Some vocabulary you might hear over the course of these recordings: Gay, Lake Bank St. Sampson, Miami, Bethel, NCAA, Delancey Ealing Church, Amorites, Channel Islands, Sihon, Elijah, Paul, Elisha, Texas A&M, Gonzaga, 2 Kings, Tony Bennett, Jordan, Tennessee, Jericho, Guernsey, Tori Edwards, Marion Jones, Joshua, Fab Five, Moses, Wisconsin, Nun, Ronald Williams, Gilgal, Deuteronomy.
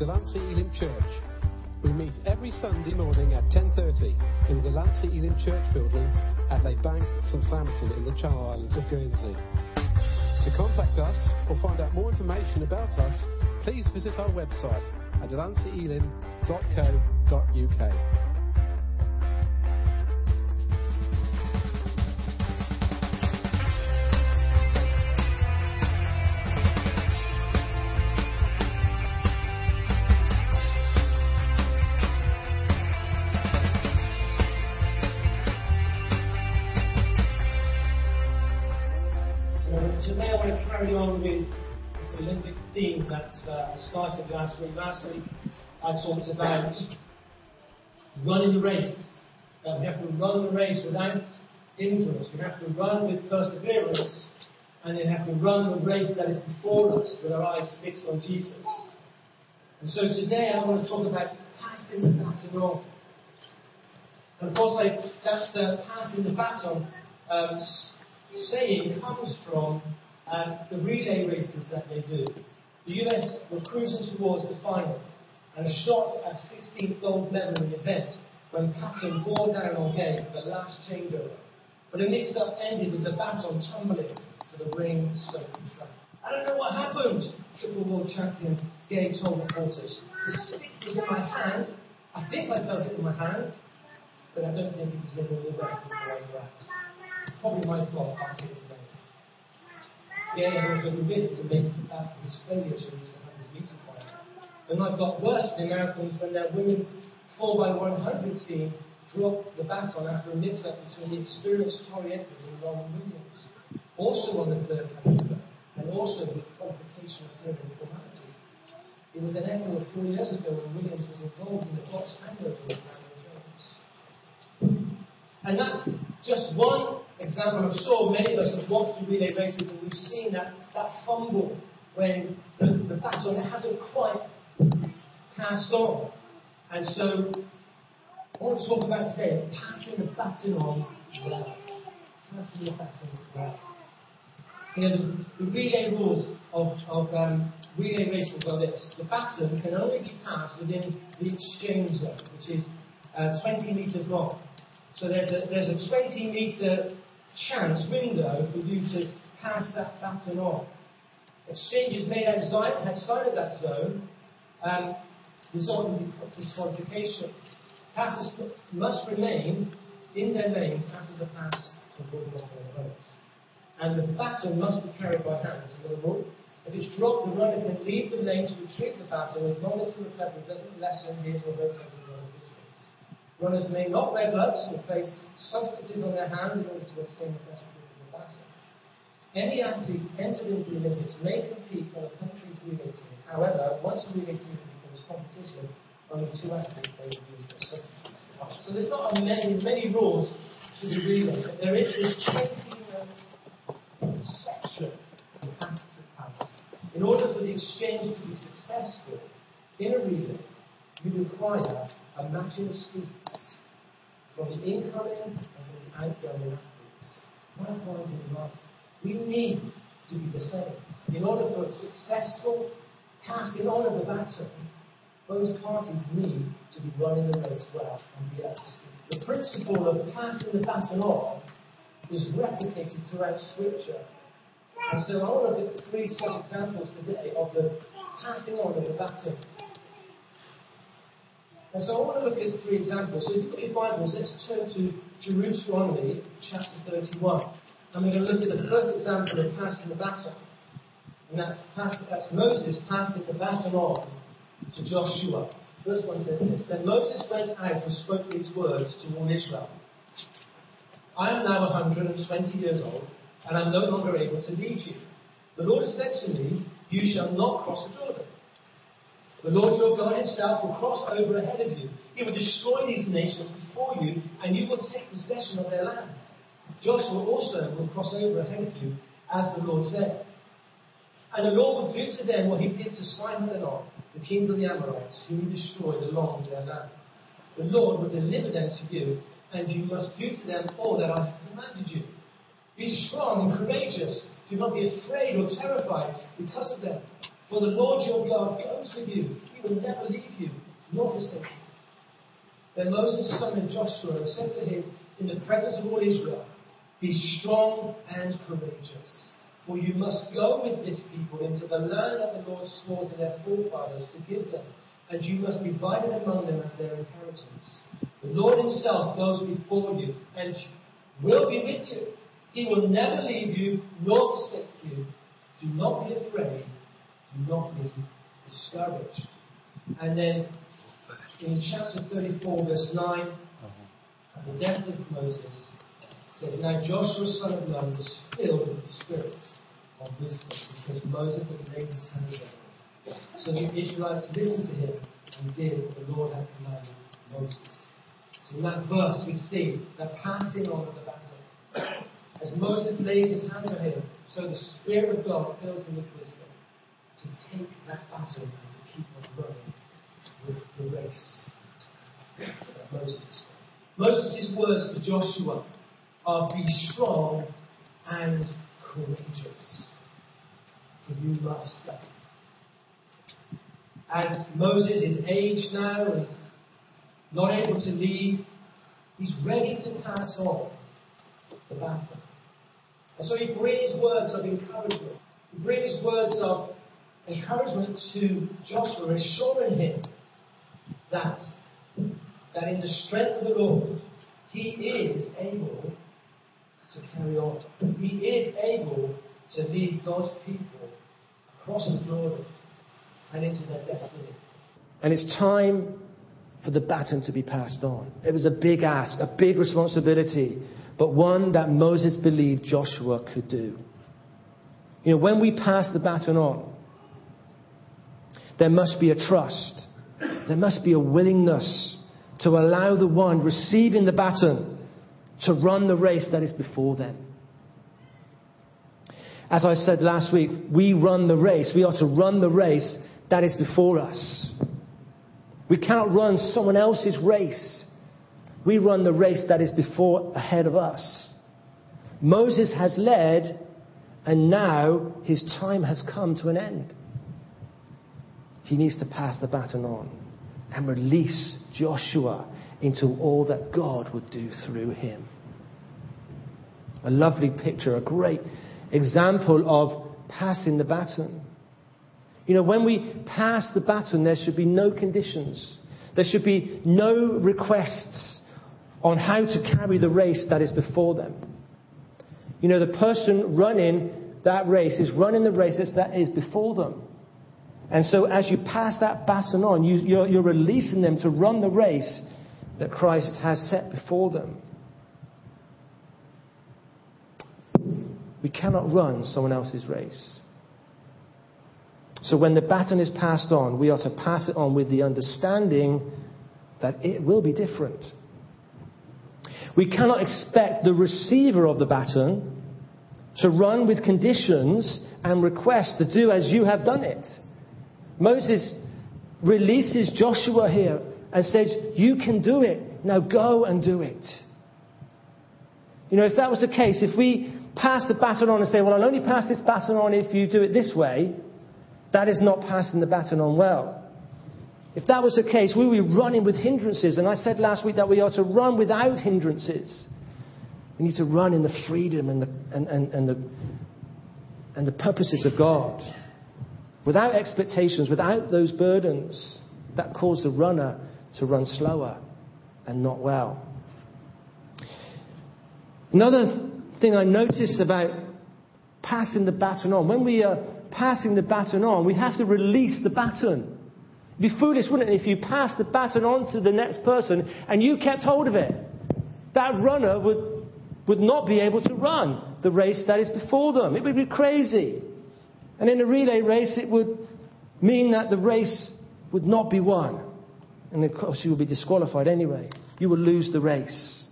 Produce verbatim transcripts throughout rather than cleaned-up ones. Delancey Ealing Church. We meet every Sunday morning at ten thirty in the Delancey Ealing Church building at Lake Bank Saint Sampson in the Channel Islands of Guernsey. To contact us or find out more information about us, please visit our website at delanceyealing dot co dot uk. That uh, started last week. Last week I talked about running the race. That we have to run the race without injuries. We have to run with perseverance, and then have to run the race that is before us with our eyes fixed on Jesus. And so today I want to talk about passing the baton on. And of course, I, that uh, passing the baton um, saying comes from uh, the relay races that they do. The U S were cruising towards the final, and a shot at sixteenth gold medal in the event when Patton bore down on Gay for the last changeover. But a mix-up ended with the baton tumbling to the rain-soaked track. I don't know what happened, triple world champion Gay told reporters. The stick was in my hand. I think I felt it in my hand, but I don't think it was in all the way to the right. Probably my fault. Gay had been forbidden to make that his failure to reach the one hundred metre final. The night got worse for the Americans when their women's four by one hundred team dropped the baton after a mix-up between the experienced Tori Edwards and Ronald Williams, also on the third calibre, and also with complication of third informality. It was an echo of four years ago when Williams was involved in the box hangover with Marion Jones. And that's just one example. I'm sure many of us have watched the relay races and we've seen that, that fumble when the, the baton hasn't quite passed on. And so I want to talk about today passing the baton on well. Passing the baton well. You know, the, the relay rules of, of um, relay races are this. The baton can only be passed within the exchange zone, which is uh, twenty metres long. So there's a there's a twenty metre chance window for you to pass that baton on. Exchanges made outside, outside of that zone um, result in disqualification. Passers must remain in their lanes after the pass to avoid loss of votes. And the baton must be carried by hand. If it's dropped, the runner can leave the lane to retrieve the baton as long as the recovery doesn't lessen his or her . Runners may not wear gloves or place substances on their hands in order to obtain the best result of the baton. Any athlete entered into the Olympics may compete on a country relay team. However, once a relay team becomes competition, only two athletes may use their substances. So there's not many, many rules to the relay, but there is this twenty-year section you have to pass. In order for the exchange to be successful in a relay, you require a matching speeds from the incoming and the outgoing athletes. Likewise in life, we need to be the same. In order for a successful passing on of the baton, both parties need to be running the race well and be us. The principle of passing the baton on is replicated throughout Scripture. And so I want to look at three such examples today of the passing on of the baton. And so I want to look at three examples. So if you've got your Bibles, let's turn to Deuteronomy chapter thirty-one. And we're going to look at the first example of passing the baton. And that's, pass, that's Moses passing the baton on to Joshua. Verse one says this: Then Moses went out and spoke these words to all Israel. I am now one hundred twenty years old, and I'm no longer able to lead you. The Lord said to me, you shall not cross the Jordan. The Lord your God himself will cross over ahead of you. He will destroy these nations before you, and you will take possession of their land. Joshua also will cross over ahead of you, as the Lord said. And the Lord will do to them what he did to Sihon and Og, the kings of the Amorites, whom he destroyed along their land. The Lord will deliver them to you, and you must do to them all that I have commanded you. Be strong and courageous. Do not be afraid or terrified because of them. For the Lord your God goes with you. He He will never leave you nor forsake you. Then Moses' son and Joshua said to him in the presence of all Israel, "Be strong and courageous, for you must go with this people into the land that the Lord swore to their forefathers to give them, and you must be divided among them as their inheritance. The Lord himself goes before you and will be with you. He will never leave you nor forsake you. Do not be afraid. Do not be discouraged." And then in chapter thirty-four, verse nine, at the death of Moses, it says, "Now Joshua, son of Nun, was filled with the spirit of wisdom, because Moses had laid his hands on him. So the Israelites listened to him and did what the Lord had commanded Moses." So in that verse, we see the passing on of the battle. As Moses lays his hands on him, so the Spirit of God fills him with wisdom to take that battle and to keep on running with the race that Moses. Moses' words to Joshua are, "Be strong and courageous, for you must go." As Moses is aged now and not able to lead, he's ready to pass on the battle. And so he brings words of encouragement. He brings words of encouragement to Joshua, assuring him that, that in the strength of the Lord, he is able to carry on. He is able to lead God's people across the Jordan and into their destiny. And it's time for the baton to be passed on. It was a big ask, a big responsibility, but one that Moses believed Joshua could do. You know, when we pass the baton on, there must be a trust. There must be a willingness to allow the one receiving the baton to run the race that is before them. As I said last week, we run the race. We are to run the race that is before us. We cannot run someone else's race. We run the race that is before, ahead of us. Moses has led, and now his time has come to an end. He needs to pass the baton on and release Joshua into all that God would do through him. A lovely picture, a great example of passing the baton. You know, when we pass the baton, there should be no conditions. There should be no requests on how to carry the race that is before them. You know, the person running that race is running the race that is before them. And so as you pass that baton on, you, you're, you're releasing them to run the race that Christ has set before them. We cannot run someone else's race. So when the baton is passed on, we are to pass it on with the understanding that it will be different. We cannot expect the receiver of the baton to run with conditions and requests to do as you have done it. Moses releases Joshua here and says, "You can do it. Now go and do it." You know, if that was the case, if we pass the baton on and say, "Well, I'll only pass this baton on if you do it this way," that is not passing the baton on well. If that was the case, we would be running with hindrances. And I said last week that we are to run without hindrances. We need to run in the freedom and the, and, and, and the, and the purposes of God, without expectations, without those burdens that cause the runner to run slower and not well. Another thing I noticed about passing the baton on, when we are passing the baton on, we have to release the baton. It'd be foolish, wouldn't it, if you passed the baton on to the next person and you kept hold of it. That runner would, would not be able to run the race that is before them. It would be crazy. And in a relay race, it would mean that the race would not be won. And of course, you would be disqualified anyway. You would lose the race.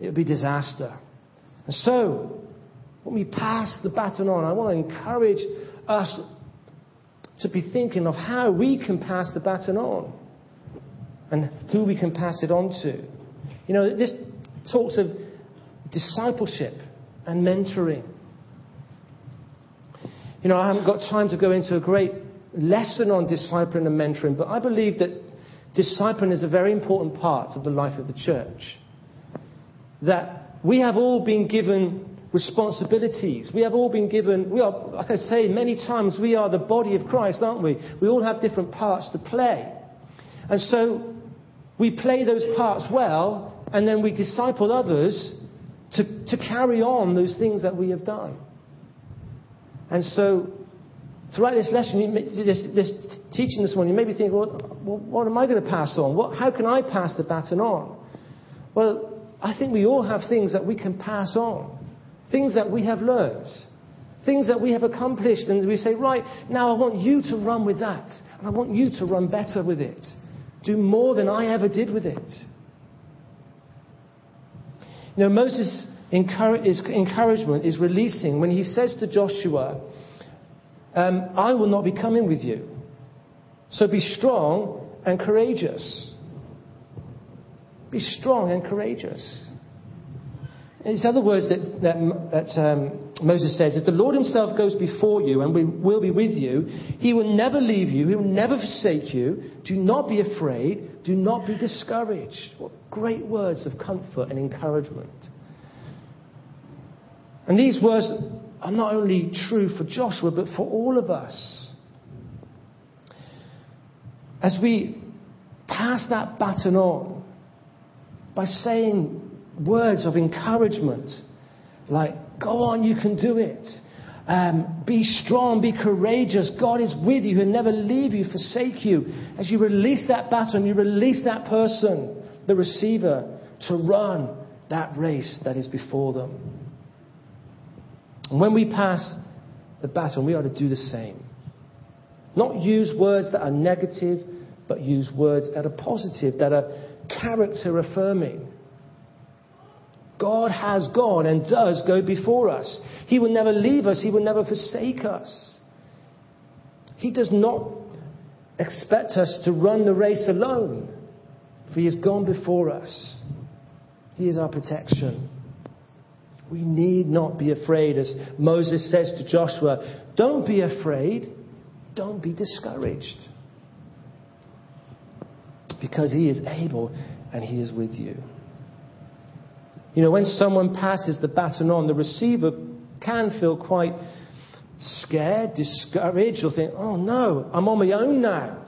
It would be disaster. And so, when we pass the baton on, I want to encourage us to be thinking of how we can pass the baton on and who we can pass it on to. You know, this talks of discipleship and mentoring. You know, I haven't got time to go into a great lesson on discipling and mentoring, but I believe that discipling is a very important part of the life of the church. That we have all been given responsibilities. We have all been given, we are, like I say many times, we are the body of Christ, aren't we? We all have different parts to play. And so we play those parts well, and then we disciple others to, to carry on those things that we have done. And so throughout this lesson, you, this, this teaching this morning, you made me think, well, what am I going to pass on? What, how can I pass the baton on? Well, I think we all have things that we can pass on. Things that we have learned. Things that we have accomplished. And we say, right, now I want you to run with that. And I want you to run better with it. Do more than I ever did with it. You know, Moses' encouragement is releasing when he says to Joshua, um, I will not be coming with you. So be strong and courageous. Be strong and courageous. It's other words that, that, that um, Moses says, if the Lord himself goes before you and we will be with you, he will never leave you, he will never forsake you. Do not be afraid, do not be discouraged. What great words of comfort and encouragement. And these words are not only true for Joshua, but for all of us. As we pass that baton on by saying words of encouragement, like, go on, you can do it. Um, be strong, be courageous. God is with you. He'll never leave you, forsake you. As you release that baton, you release that person, the receiver, to run that race that is before them. And when we pass the baton, we ought to do the same. Not use words that are negative, but use words that are positive, that are character affirming. God has gone and does go before us. He will never leave us. He will never forsake us. He does not expect us to run the race alone, for he has gone before us. He is our protection. We need not be afraid, as Moses says to Joshua, don't be afraid, don't be discouraged, because he is able and he is with you. You know, when someone passes the baton on, the receiver can feel quite scared, discouraged, or think, oh no, I'm on my own now.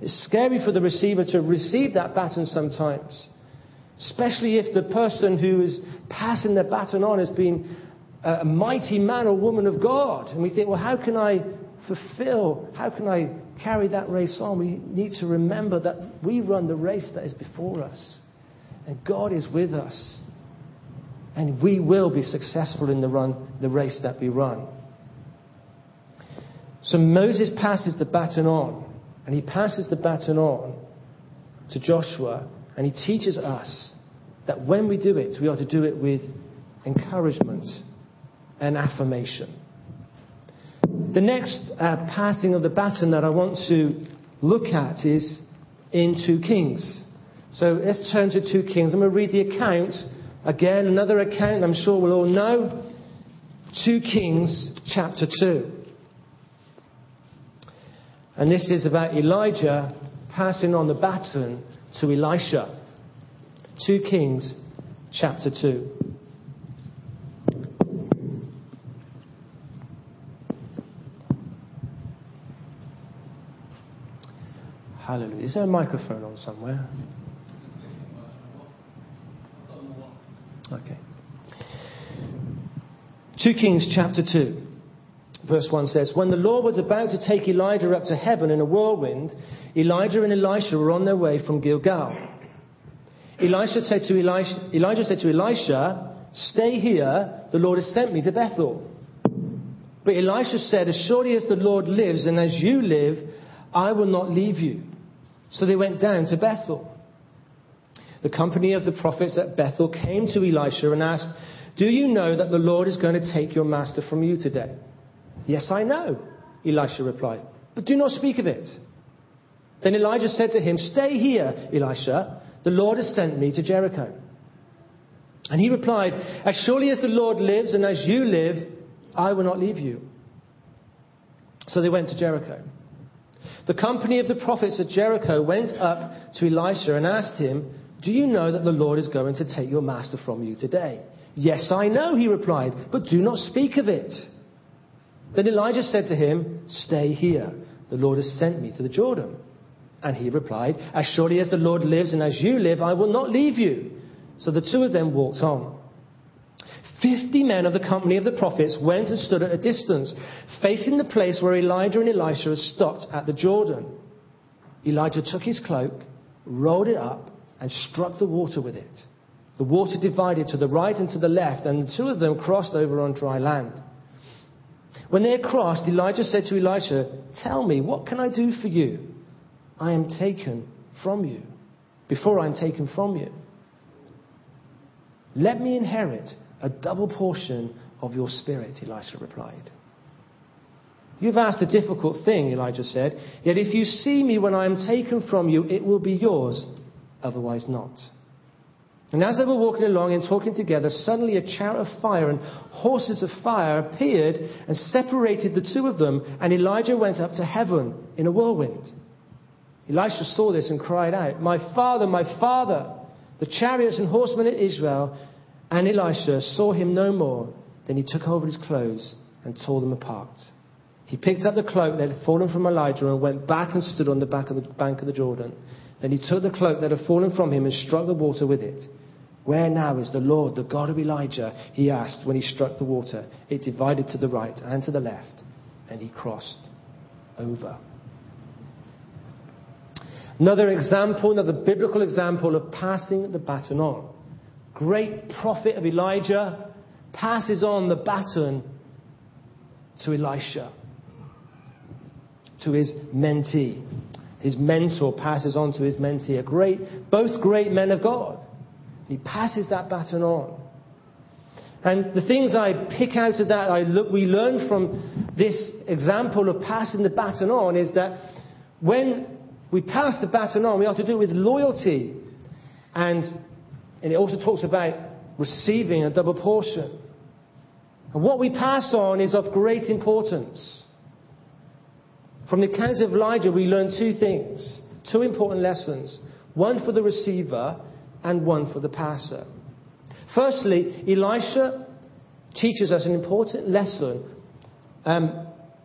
It's scary for the receiver to receive that baton sometimes. Especially if the person who is passing the baton on has been a mighty man or woman of God. And we think, well, how can I fulfill, how can I carry that race on? We need to remember that we run the race that is before us. And God is with us. And we will be successful in the run, the race that we run. So Moses passes the baton on, and he passes the baton on to Joshua, and he teaches us that when we do it, we ought to do it with encouragement and affirmation. The next uh, passing of the baton that I want to look at is in two Kings. So let's turn to two Kings. I'm going to read the account. Again, another account I'm sure we'll all know. two Kings chapter two. And this is about Elijah passing on the baton to Elisha. two Kings chapter two. Hallelujah. Is there a microphone on somewhere? Okay. two Kings chapter two, verse one says, when the Lord was about to take Elijah up to heaven in a whirlwind, Elijah and Elisha were on their way from Gilgal. Elisha said to Elisha, Elijah said to Elisha, stay here, the Lord has sent me to Bethel. But Elisha said, as surely as the Lord lives and as you live, I will not leave you. So they went down to Bethel. The company of the prophets at Bethel came to Elisha and asked, do you know that the Lord is going to take your master from you today? Yes, I know, Elisha replied, but do not speak of it. Then Elijah said to him, stay here, Elisha, the Lord has sent me to Jericho. And he replied, as surely as the Lord lives and as you live, I will not leave you. So they went to Jericho. The company of the prophets at Jericho went up to Elisha and asked him, "Do you know that the Lord is going to take your master from you today?" "Yes, I know," he replied, "but do not speak of it." Then Elijah said to him, "Stay here. The Lord has sent me to the Jordan." And he replied, "As surely as the Lord lives and as you live, I will not leave you." So the two of them walked on. Fifty men of the company of the prophets went and stood at a distance, facing the place where Elijah and Elisha had stopped at the Jordan. Elijah took his cloak, rolled it up, and struck the water with it. The water divided to the right and to the left, and the two of them crossed over on dry land. When they had crossed, Elijah said to Elisha, "Tell me, what can I do for you? I am taken from you. Before I am taken from you, let me inherit a double portion of your spirit," Elisha replied. "You've asked a difficult thing," Elijah said. "Yet if you see me when I am taken from you, it will be yours, otherwise not." And as they were walking along and talking together, suddenly a chariot of fire and horses of fire appeared and separated the two of them, and Elijah went up to heaven in a whirlwind. Elisha saw this and cried out, "My father, my father, the chariots and horsemen of Israel." And Elisha saw him no more. Then he took hold of his clothes and tore them apart. He picked up the cloak that had fallen from Elijah and went back and stood on the back of the bank of the Jordan. Then he took the cloak that had fallen from him and struck the water with it. "Where now is the Lord, the God of Elijah?" he asked when he struck the water. It divided to the right and to the left, and he crossed over. Another example, another biblical example of passing the baton on. Great prophet of Elijah passes on the baton to Elisha, to his mentee. His mentor passes on to his mentee. A great, both great men of God. He passes that baton on. And the things I pick out of that, I look, we learn from this example of passing the baton on is that when we pass the baton on, we have to do it with loyalty. And, and it also talks about receiving a double portion. And what we pass on is of great importance. From the account of Elijah, we learn two things, two important lessons. One for the receiver and one for the passer. Firstly, Elisha teaches us an important lesson um,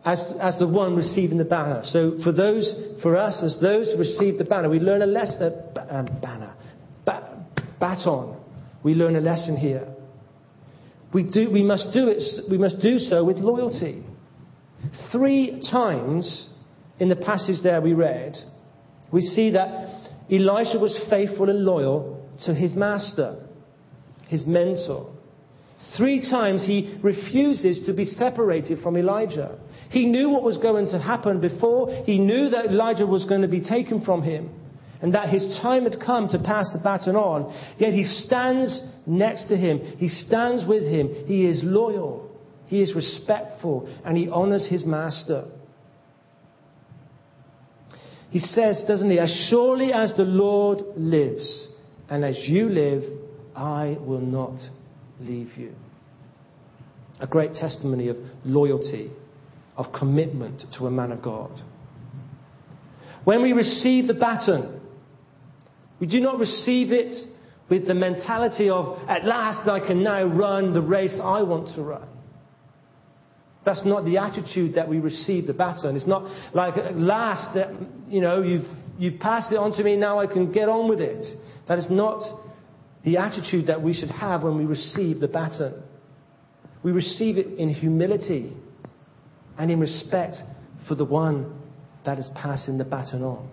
As, as the one receiving the banner. So for those, for us, as those who receive the banner, we learn a lesson, uh, b- um, banner, ba- baton. We learn a lesson here. We do, we must do it, we must do so with loyalty. Three times in the passage there we read, we see that Elisha was faithful and loyal to his master, his mentor. Three times he refuses to be separated from Elijah. He knew what was going to happen before. He knew that Elijah was going to be taken from him and that his time had come to pass the baton on. Yet he stands next to him. He stands with him. He is loyal. He is respectful, and he honors his master. He says, doesn't he, "As surely as the Lord lives and as you live, I will not leave you." A great testimony of loyalty, of commitment to a man of God. When we receive the baton, we do not receive it with the mentality of, "At last I can now run the race I want to run." That's not the attitude that we receive the baton. It's not like, "At last, that, you know, you've, you've passed it on to me, now I can get on with it." That is not the attitude that we should have when we receive the baton. We receive it in humility and in respect for the one that is passing the baton on.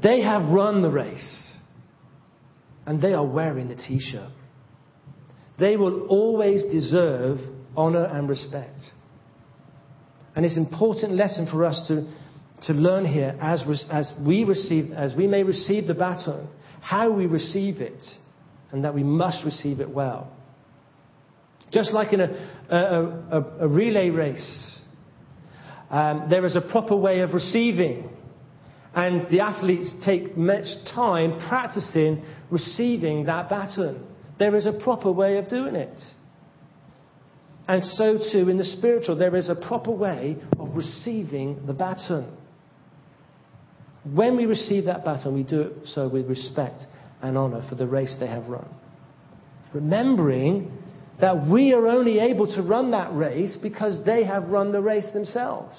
They have run the race, and they are wearing the t-shirt. They will always deserve honor and respect. And it's an important lesson for us to To learn here, as as we receive, as we may receive the baton, how we receive it, and that we must receive it well. Just like in a a, a, a relay race, um, there is a proper way of receiving, and the athletes take much time practicing receiving that baton. There is a proper way of doing it. And so too in the spiritual, there is a proper way of receiving the baton. When we receive that baton, we do it so with respect and honour for the race they have run. Remembering that we are only able to run that race because they have run the race themselves.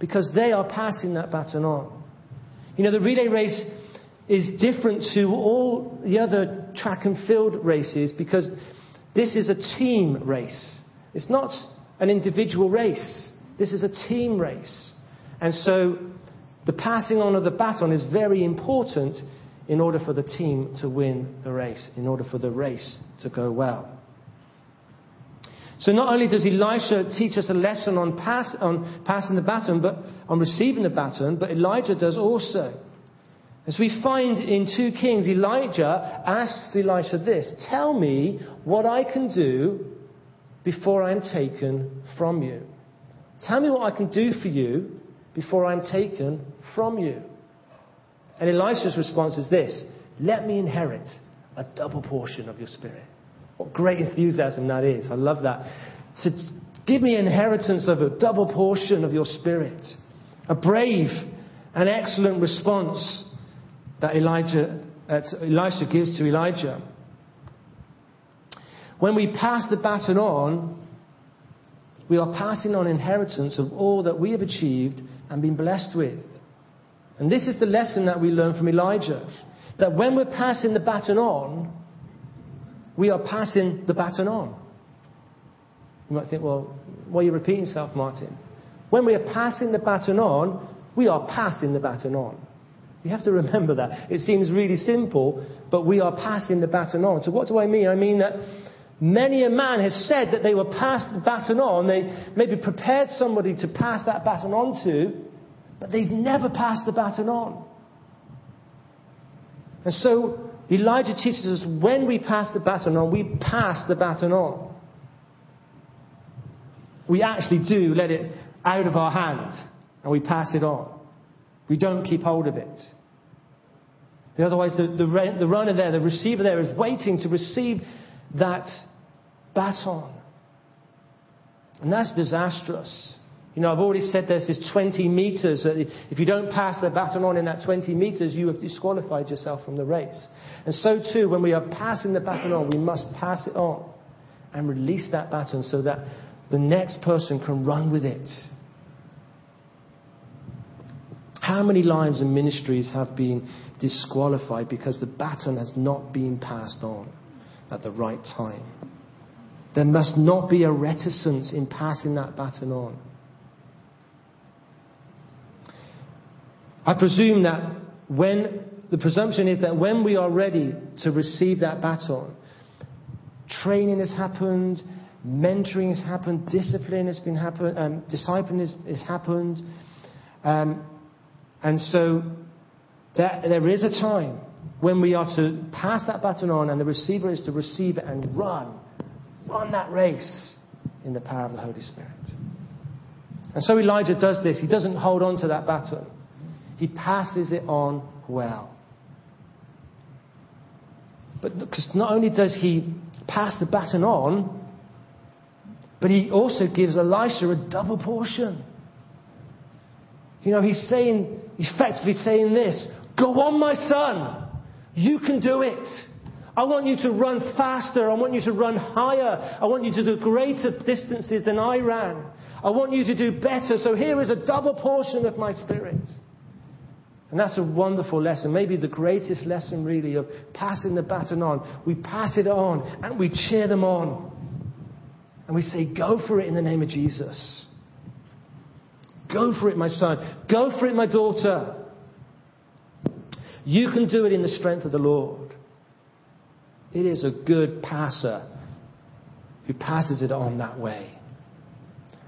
Because they are passing that baton on. You know, the relay race is different to all the other track and field races because this is a team race. It's not an individual race. This is a team race. And so the passing on of the baton is very important in order for the team to win the race, in order for the race to go well. So not only does Elisha teach us a lesson on, pass, on passing the baton, but on receiving the baton, but Elijah does also. As we find in Second Kings, Elijah asks Elisha this, tell me what I can do before I am taken from you. Tell me what I can do for you before I am taken from you. And Elisha's response is this, let me inherit a double portion of your spirit. What great enthusiasm that is. I love that. So give me inheritance of a double portion of your spirit. A brave and excellent response that Elijah, uh, Elisha gives to Elijah. When we pass the baton on, we are passing on inheritance of all that we have achieved and been blessed with. And this is the lesson that we learn from Elijah. That when we're passing the baton on, we are passing the baton on. You might think, well, why are you repeating yourself, Martin? When we are passing the baton on, we are passing the baton on. You have to remember that. It seems really simple, but we are passing the baton on. So what do I mean? I mean that many a man has said that they were passed the baton on. They maybe prepared somebody to pass that baton on to, but they've never passed the baton on. And so Elijah teaches us when we pass the baton on, we pass the baton on. We actually do let it out of our hand and we pass it on. We don't keep hold of it. Otherwise, the, the, the runner there, the receiver there is waiting to receive that baton. And that's disastrous. You know, I've already said there's this twenty metres. If you don't pass the baton on in that twenty metres, you have disqualified yourself from the race. And so too, when we are passing the baton on, we must pass it on and release that baton so that the next person can run with it. How many lives and ministries have been disqualified because the baton has not been passed on at the right time? There must not be a reticence in passing that baton on. I presume that when, the presumption is that when we are ready to receive that baton, training has happened, mentoring has happened, discipline has been happened, um, discipline has, has happened. Um, and so there, there is a time when we are to pass that baton on and the receiver is to receive it and run, run that race in the power of the Holy Spirit. And so Elijah does this. He doesn't hold on to that baton. He passes it on well. But because not only does he pass the baton on, but he also gives Elisha a double portion. You know, he's saying, effectively saying this, go on, my son, you can do it. I want you to run faster. I want you to run higher. I want you to do greater distances than I ran. I want you to do better. So here is a double portion of my spirit. And that's a wonderful lesson, maybe the greatest lesson really of passing the baton on. We pass it on and we cheer them on. And we say, go for it in the name of Jesus. Go for it, my son. Go for it, my daughter. You can do it in the strength of the Lord. It is a good passer who passes it on that way.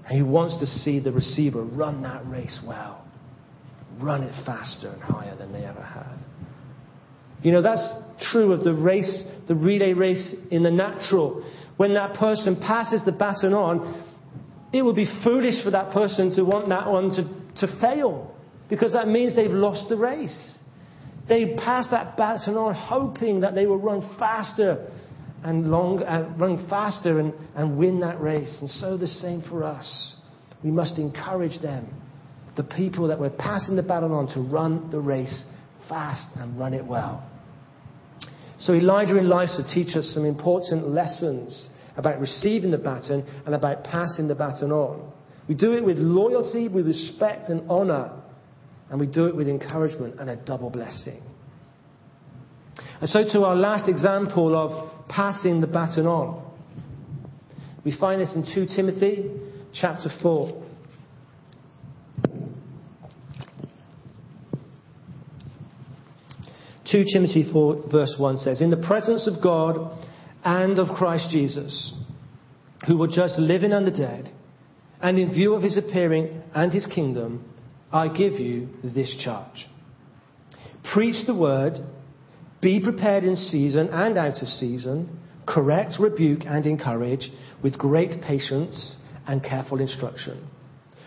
And who wants to see the receiver run that race well. Run it faster and higher than they ever had. You know, that's true of the race, the relay race in the natural. When that person passes the baton on, it would be foolish for that person to want that one to, to fail, because that means they've lost the race. They passed that baton on hoping that they will run faster and long, uh, run faster and, and win that race. And so the same for us. We must encourage them, the people that we're passing the battle on, to run the race fast and run it well. So Elijah and Elisha teach us some important lessons about receiving the baton and about passing the baton on. We do it with loyalty, with respect and honour. And we do it with encouragement and a double blessing. And so to our last example of passing the baton on. We find this in Second Timothy chapter four. Second Timothy four verse one says, "In the presence of God and of Christ Jesus, who will judge the living and the dead, and in view of his appearing and his kingdom, I give you this charge. Preach the word, be prepared in season and out of season, correct, rebuke and encourage with great patience and careful instruction.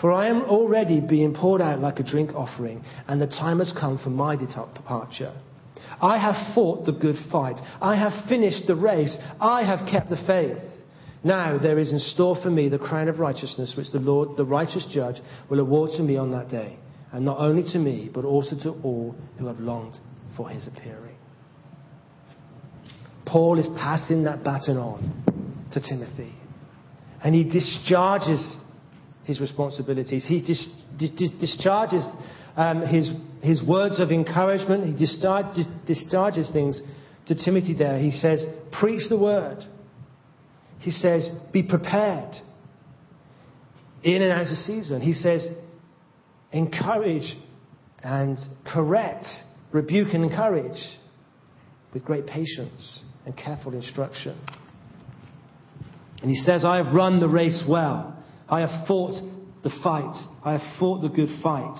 For I am already being poured out like a drink offering, and the time has come for my departure. I have fought the good fight. I have finished the race. I have kept the faith. Now there is in store for me the crown of righteousness, which the Lord, the righteous judge, will award to me on that day. And not only to me, but also to all who have longed for his appearing." Paul is passing that baton on to Timothy. And he discharges his responsibilities. He dis- dis- dis- discharges um, his his words of encouragement. He dis- dis- discharges things to Timothy there. He says, preach the word. He says, be prepared in and out of season. He says, encourage and correct, rebuke and encourage with great patience and careful instruction. And he says, I have run the race well. I have fought the fight. I have fought the good fight.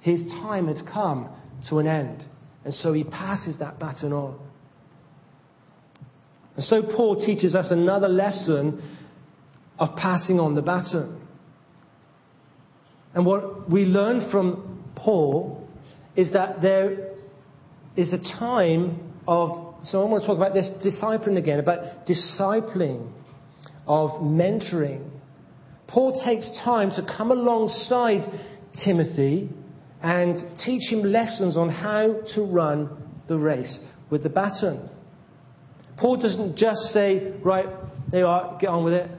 His time has come to an end. And so he passes that baton on. And so Paul teaches us another lesson of passing on the baton. And what we learn from Paul is that there is a time of, so I want to talk about this discipling again, about discipling, of mentoring. Paul takes time to come alongside Timothy and teach him lessons on how to run the race with the baton. Paul doesn't just say, right, there you are, get on with it.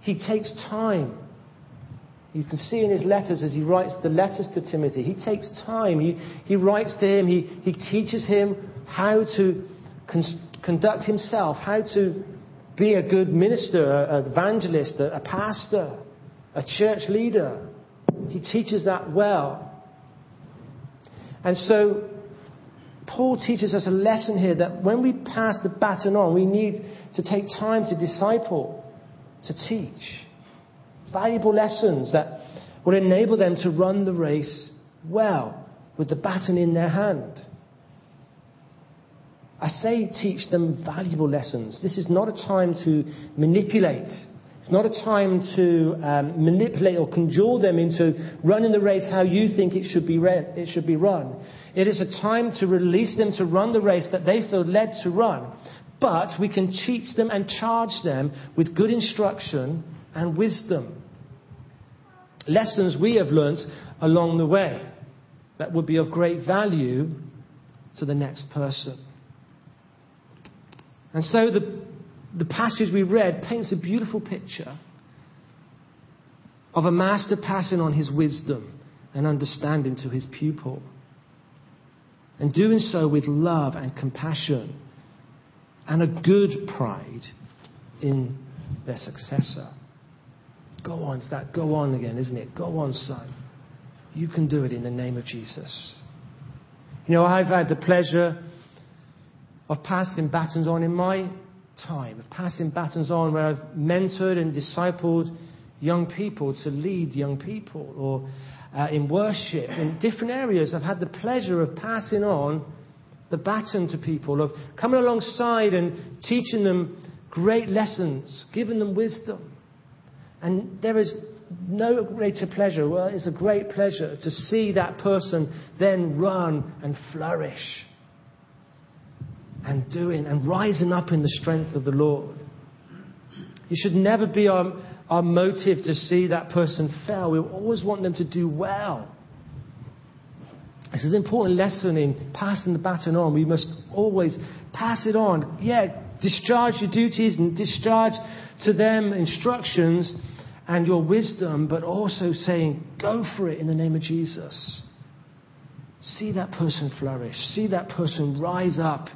He takes time. You can see in his letters as he writes the letters to Timothy. He takes time. He, he writes to him. He, he teaches him how to con- conduct himself, how to be a good minister, an evangelist, a pastor, a church leader. He teaches that well. And so Paul teaches us a lesson here that when we pass the baton on, we need to take time to disciple, to teach. Valuable lessons that will enable them to run the race well with the baton in their hand. I say teach them valuable lessons. This is not a time to manipulate. It's not a time to um, manipulate or conjure them into running the race how you think it should be re- it should be run. It is a time to release them to run the race that they feel led to run. But we can teach them and charge them with good instruction and wisdom. Lessons we have learnt along the way that would be of great value to the next person. And so the, the passage we read paints a beautiful picture of a master passing on his wisdom and understanding to his pupil. And doing so with love and compassion and a good pride in their successor. Go on, it's that go on again, isn't it? Go on, son. You can do it in the name of Jesus. You know, I've had the pleasure of passing batons on in my time, of passing batons on where I've mentored and discipled young people, to lead young people, or uh, in worship, in different areas. I've had the pleasure of passing on the baton to people, of coming alongside and teaching them great lessons, giving them wisdom. And there is no greater pleasure. Well, it's a great pleasure to see that person then run and flourish and doing and rising up in the strength of the Lord. It should never be our, our motive to see that person fail. We always want them to do well. This is an important lesson in passing the baton on. We must always pass it on. Yeah, discharge your duties and discharge to them instructions and your wisdom, but also saying, go for it in the name of Jesus. See that person flourish. See that person rise up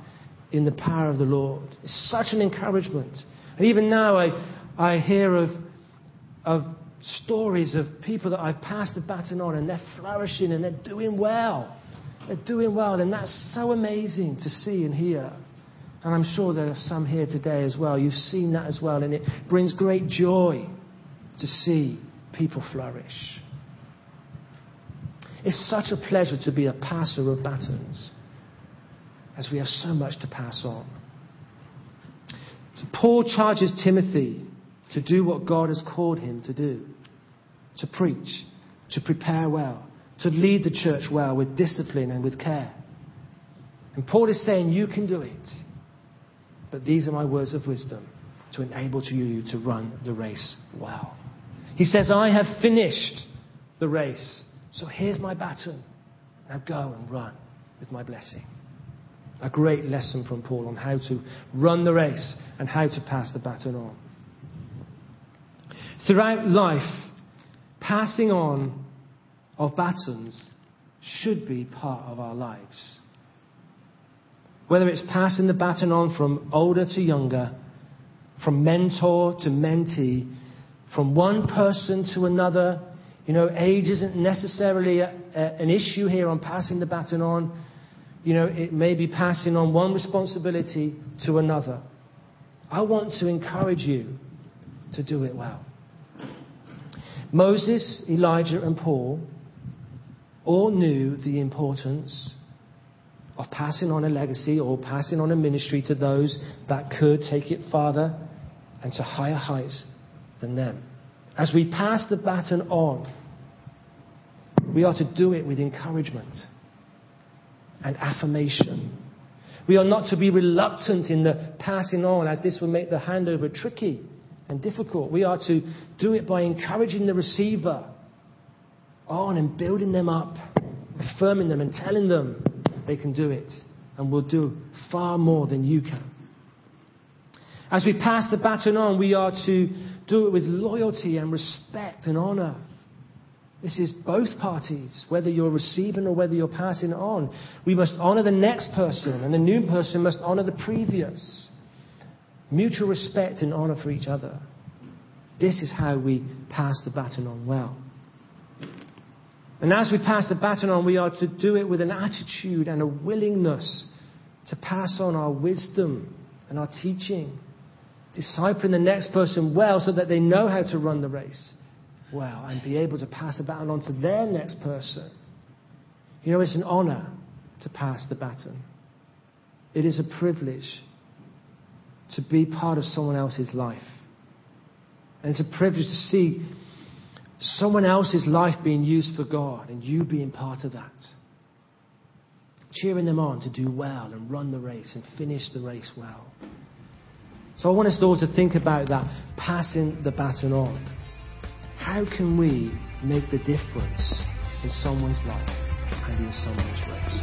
in the power of the Lord. It's such an encouragement. And even now I I hear of of stories of people that I've passed the baton on, and they're flourishing and they're doing well. They're doing well, and that's so amazing to see and hear. And I'm sure there are some here today as well. You've seen that as well, and it brings great joy to see people flourish. It's such a pleasure to be a passer of batons, as we have so much to pass on. So Paul charges Timothy to do what God has called him to do, to preach, to prepare well, to lead the church well with discipline and with care. And Paul is saying, you can do it, but these are my words of wisdom to enable to you to run the race well. He says, I have finished the race, so here's my baton. Now go and run with my blessing. A great lesson from Paul on how to run the race and how to pass the baton on. Throughout life, passing on of batons should be part of our lives. Whether it's passing the baton on from older to younger, from mentor to mentee, from one person to another, you know, age isn't necessarily a, a, an issue here on passing the baton on. You know, it may be passing on one responsibility to another. I want to encourage you to do it well. Moses, Elijah, and Paul all knew the importance of passing on a legacy or passing on a ministry to those that could take it farther and to higher heights than them. As we pass the baton on, we are to do it with encouragement and affirmation. We are not to be reluctant in the passing on, as this will make the handover tricky and difficult. We are to do it by encouraging the receiver on and building them up, affirming them and telling them they can do it and will do far more than you can. As we pass the baton on, we are to do it with loyalty and respect and honor. This is both parties, whether you're receiving or whether you're passing on. We must honour the next person, and the new person must honour the previous. Mutual respect and honour for each other. This is how we pass the baton on well. And as we pass the baton on, we are to do it with an attitude and a willingness to pass on our wisdom and our teaching, discipling the next person well so that they know how to run the race well, and be able to pass the baton on to their next person. You know, it's an honour to pass the baton. It is a privilege to be part of someone else's life. And it's a privilege to see someone else's life being used for God and you being part of that. Cheering them on to do well and run the race and finish the race well. So I want us all to think about that, passing the baton on. How can we make the difference in someone's life and in someone's race?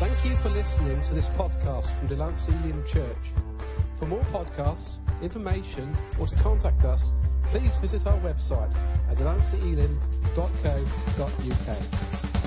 Thank you for listening to this podcast from Delancey Ealing Church. For more podcasts, information, or to contact us, please visit our website at delancey elin dot co dot u k.